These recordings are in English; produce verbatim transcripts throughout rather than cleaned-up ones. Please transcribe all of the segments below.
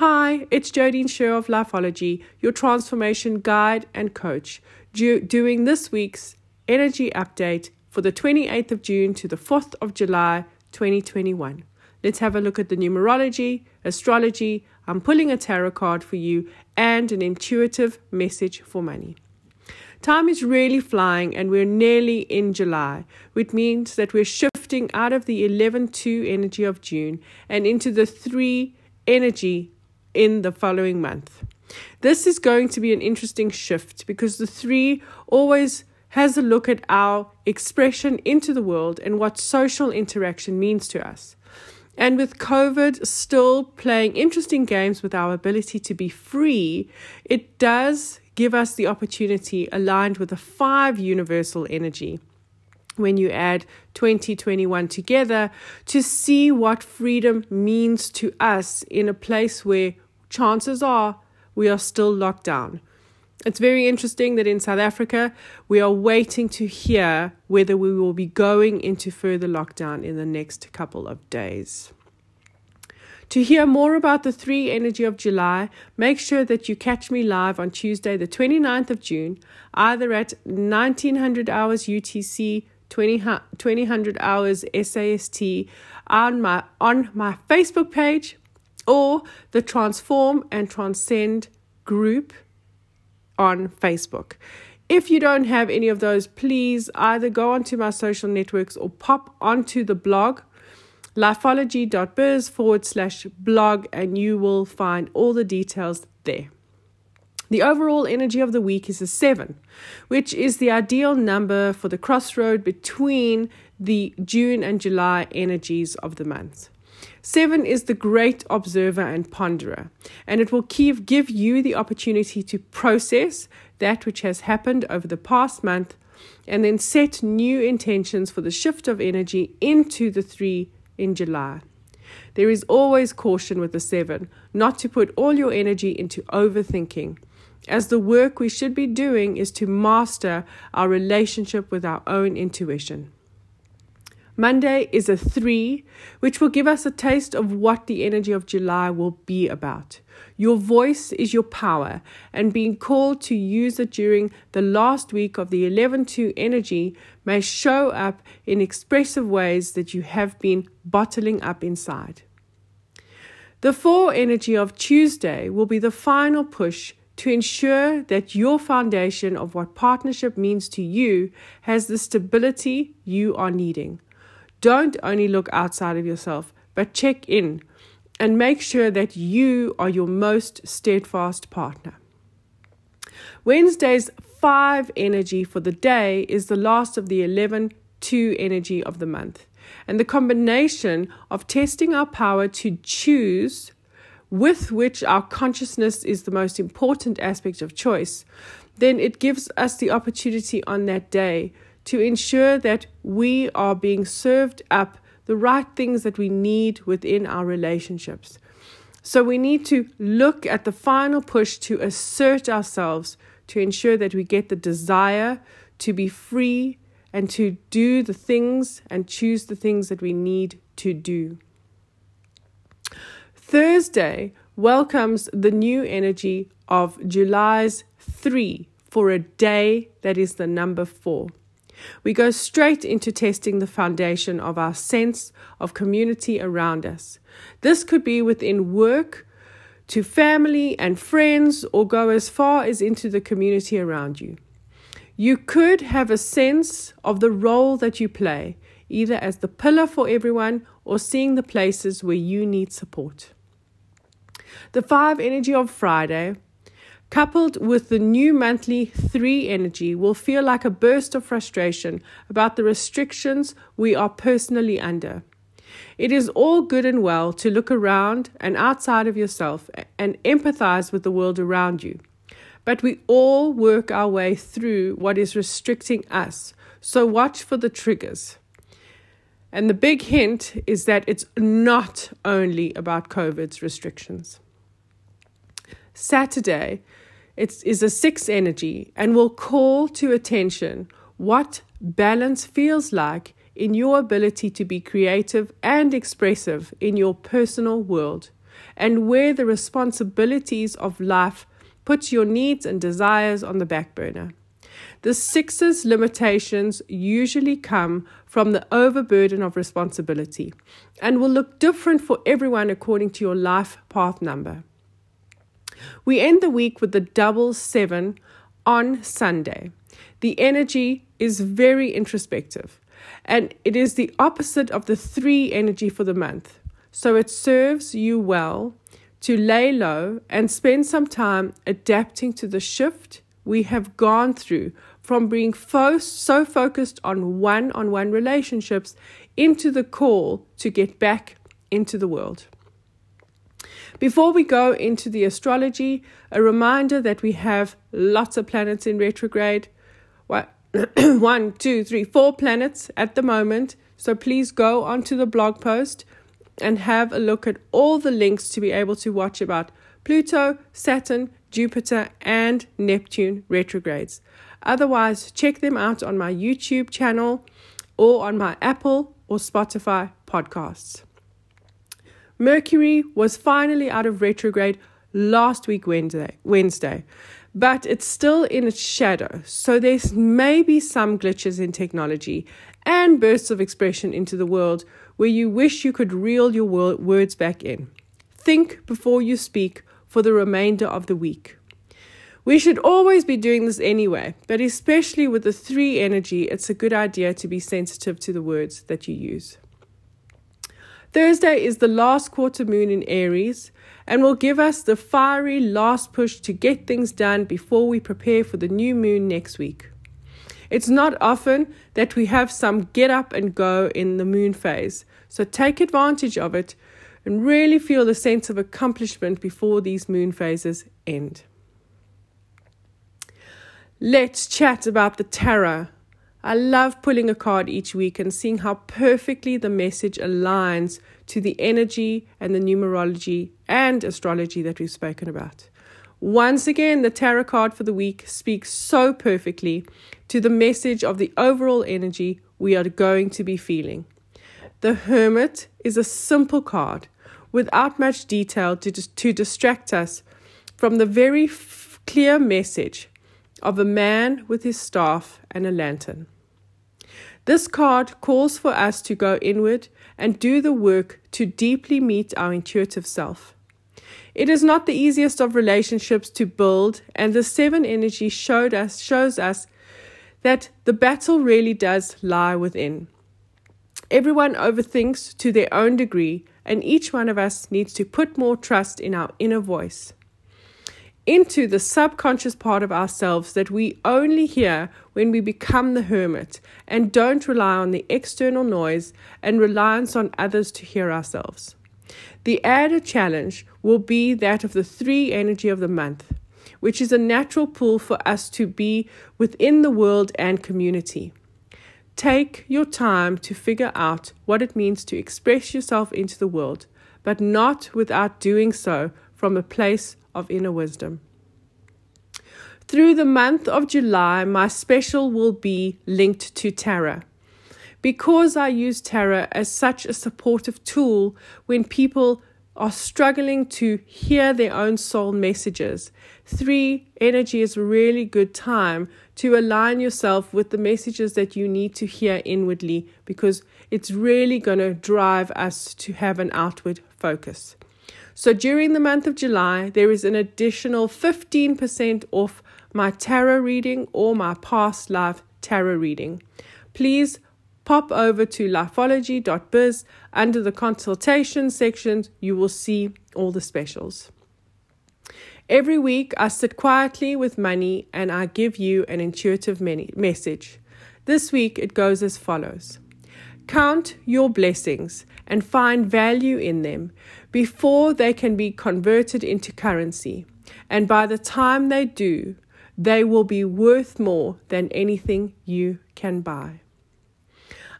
Hi, it's Jodine Sherr of Lifeology, your transformation guide and coach, do- doing this week's energy update for the twenty-eighth of June to the fourth of July twenty twenty-one. Let's have a look at the numerology, astrology, I'm pulling a tarot card for you, and an intuitive message for money. Time is really flying and we're nearly in July, which means that we're shifting out of the eleven two energy of June and into the three energy in the following month. This is going to be an interesting shift because the three always has a look at our expression into the world and what social interaction means to us. And with COVID still playing interesting games with our ability to be free, it does give us the opportunity aligned with the five universal energy. When you add twenty twenty-one together, to see what freedom means to us in a place where chances are we are still locked down. It's very interesting that in South Africa, we are waiting to hear whether we will be going into further lockdown in the next couple of days. To hear more about the three energy of July, make sure that you catch me live on Tuesday, the twenty-ninth of June, either at nineteen hundred hours U T C, twenty hundred hours S A S T, on my, on my Facebook page, or the Transform and Transcend group on Facebook. If you don't have any of those, please either go onto my social networks or pop onto the blog, lifeology.biz forward slash blog, and you will find all the details there. The overall energy of the week is a seven, which is the ideal number for the crossroad between the June and July energies of the month. Seven is the great observer and ponderer, and it will keep, give you the opportunity to process that which has happened over the past month and then set new intentions for the shift of energy into the three in July. There is always caution with the seven, not to put all your energy into overthinking, as the work we should be doing is to master our relationship with our own intuition. Monday is a three, which will give us a taste of what the energy of July will be about. Your voice is your power, and being called to use it during the last week of the eleven two energy may show up in expressive ways that you have been bottling up inside. The four energy of Tuesday will be the final push to ensure that your foundation of what partnership means to you has the stability you are needing. Don't only look outside of yourself, but check in and make sure that you are your most steadfast partner. Wednesday's five energy for the day is the last of the eleven two energy of the month, and the combination of testing our power to choose, with which our consciousness is the most important aspect of choice, then it gives us the opportunity on that day to ensure that we are being served up the right things that we need within our relationships. So we need to look at the final push to assert ourselves to ensure that we get the desire to be free and to do the things and choose the things that we need to do. Thursday welcomes the new energy of July's three for a day that is the number four. We go straight into testing the foundation of our sense of community around us. This could be within work, to family and friends, or go as far as into the community around you. You could have a sense of the role that you play, either as the pillar for everyone or seeing the places where you need support. The five energy of Friday, coupled with the new monthly three energy, will feel like a burst of frustration about the restrictions we are personally under. It is all good and well to look around and outside of yourself and empathize with the world around you, but we all work our way through what is restricting us, so watch for the triggers. And the big hint is that it's not only about COVID's restrictions. Saturday it's, is a six energy and will call to attention what balance feels like in your ability to be creative and expressive in your personal world and where the responsibilities of life put your needs and desires on the back burner. The six's limitations usually come from the overburden of responsibility and will look different for everyone according to your life path number. We end the week with the double seven on Sunday. The energy is very introspective, and it is the opposite of the three energy for the month. So it serves you well to lay low and spend some time adapting to the shift we have gone through from being fo- so focused on one-on-one relationships into the call to get back into the world. Before we go into the astrology, a reminder that we have lots of planets in retrograde. One, two, three, four planets at the moment. So please go onto the blog post and have a look at all the links to be able to watch about Pluto, Saturn, Jupiter and Neptune retrogrades. Otherwise, check them out on my YouTube channel or on my Apple or Spotify podcasts. Mercury was finally out of retrograde last week Wednesday, Wednesday, but it's still in its shadow, so there may be some glitches in technology and bursts of expression into the world where you wish you could reel your words back in. Think before you speak for the remainder of the week. We should always be doing this anyway, but especially with the three energy, it's a good idea to be sensitive to the words that you use. Thursday is the last quarter moon in Aries and will give us the fiery last push to get things done before we prepare for the new moon next week. It's not often that we have some get up and go in the moon phase, so take advantage of it and really feel the sense of accomplishment before these moon phases end. Let's chat about the tarot. I love pulling a card each week and seeing how perfectly the message aligns to the energy and the numerology and astrology that we've spoken about. Once again, the tarot card for the week speaks so perfectly to the message of the overall energy we are going to be feeling. The Hermit is a simple card without much detail to, to distract us from the very f- clear message of a man with his staff and a lantern. This card calls for us to go inward and do the work to deeply meet our intuitive self. It is not the easiest of relationships to build, and the seven energy showed us, shows us that the battle really does lie within. Everyone overthinks to their own degree, and each one of us needs to put more trust in our inner voice, into the subconscious part of ourselves that we only hear when we become the hermit and don't rely on the external noise and reliance on others to hear ourselves. The added challenge will be that of the three energy of the month, which is a natural pull for us to be within the world and community. Take your time to figure out what it means to express yourself into the world, but not without doing so from a place of inner wisdom. Through the month of July, my special will be linked to tarot. Because I use tarot as such a supportive tool when people are struggling to hear their own soul messages, three energy is a really good time to align yourself with the messages that you need to hear inwardly, because it's really going to drive us to have an outward focus. So during the month of July, there is an additional fifteen percent off my tarot reading or my past life tarot reading. Please pop over to lifeology dot biz. Under the consultation section, you will see all the specials. Every week, I sit quietly with money and I give you an intuitive message. This week, it goes as follows. Count your blessings and find value in them before they can be converted into currency. And by the time they do, they will be worth more than anything you can buy.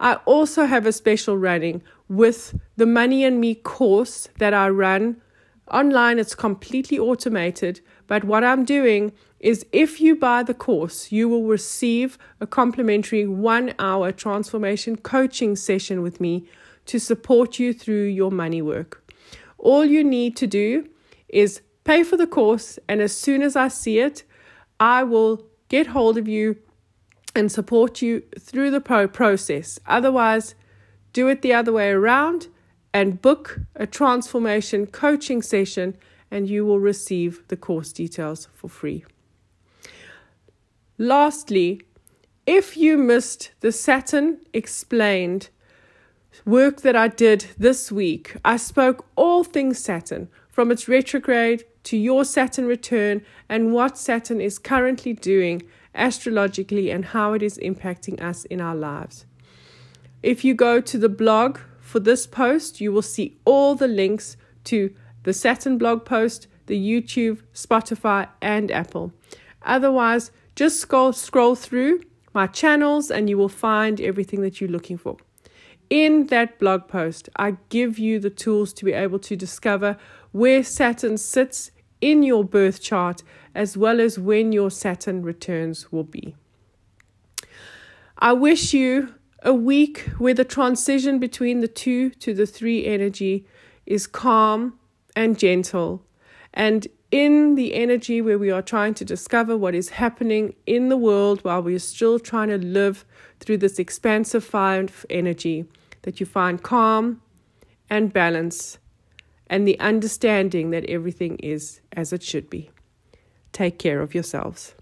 I also have a special running with the Money and Me course that I run online. It's completely automated, but what I'm doing is if you buy the course, you will receive a complimentary one-hour transformation coaching session with me to support you through your money work. All you need to do is pay for the course, and as soon as I see it, I will get hold of you and support you through the pro process. Otherwise, do it the other way around and book a transformation coaching session, and you will receive the course details for free. Lastly, if you missed the Saturn Explained work that I did this week, I spoke all things Saturn, from its retrograde to your Saturn return and what Saturn is currently doing astrologically and how it is impacting us in our lives. If you go to the blog for this post, you will see all the links to the Saturn blog post, the YouTube, Spotify, and Apple. Otherwise, just scroll, scroll through my channels and you will find everything that you're looking for. In that blog post, I give you the tools to be able to discover where Saturn sits in your birth chart, as well as when your Saturn returns will be. I wish you a week where the transition between the two to the three energy is calm and gentle, and in the energy where we are trying to discover what is happening in the world while we are still trying to live through this expansive fire energy, that you find calm and balance and the understanding that everything is as it should be. Take care of yourselves.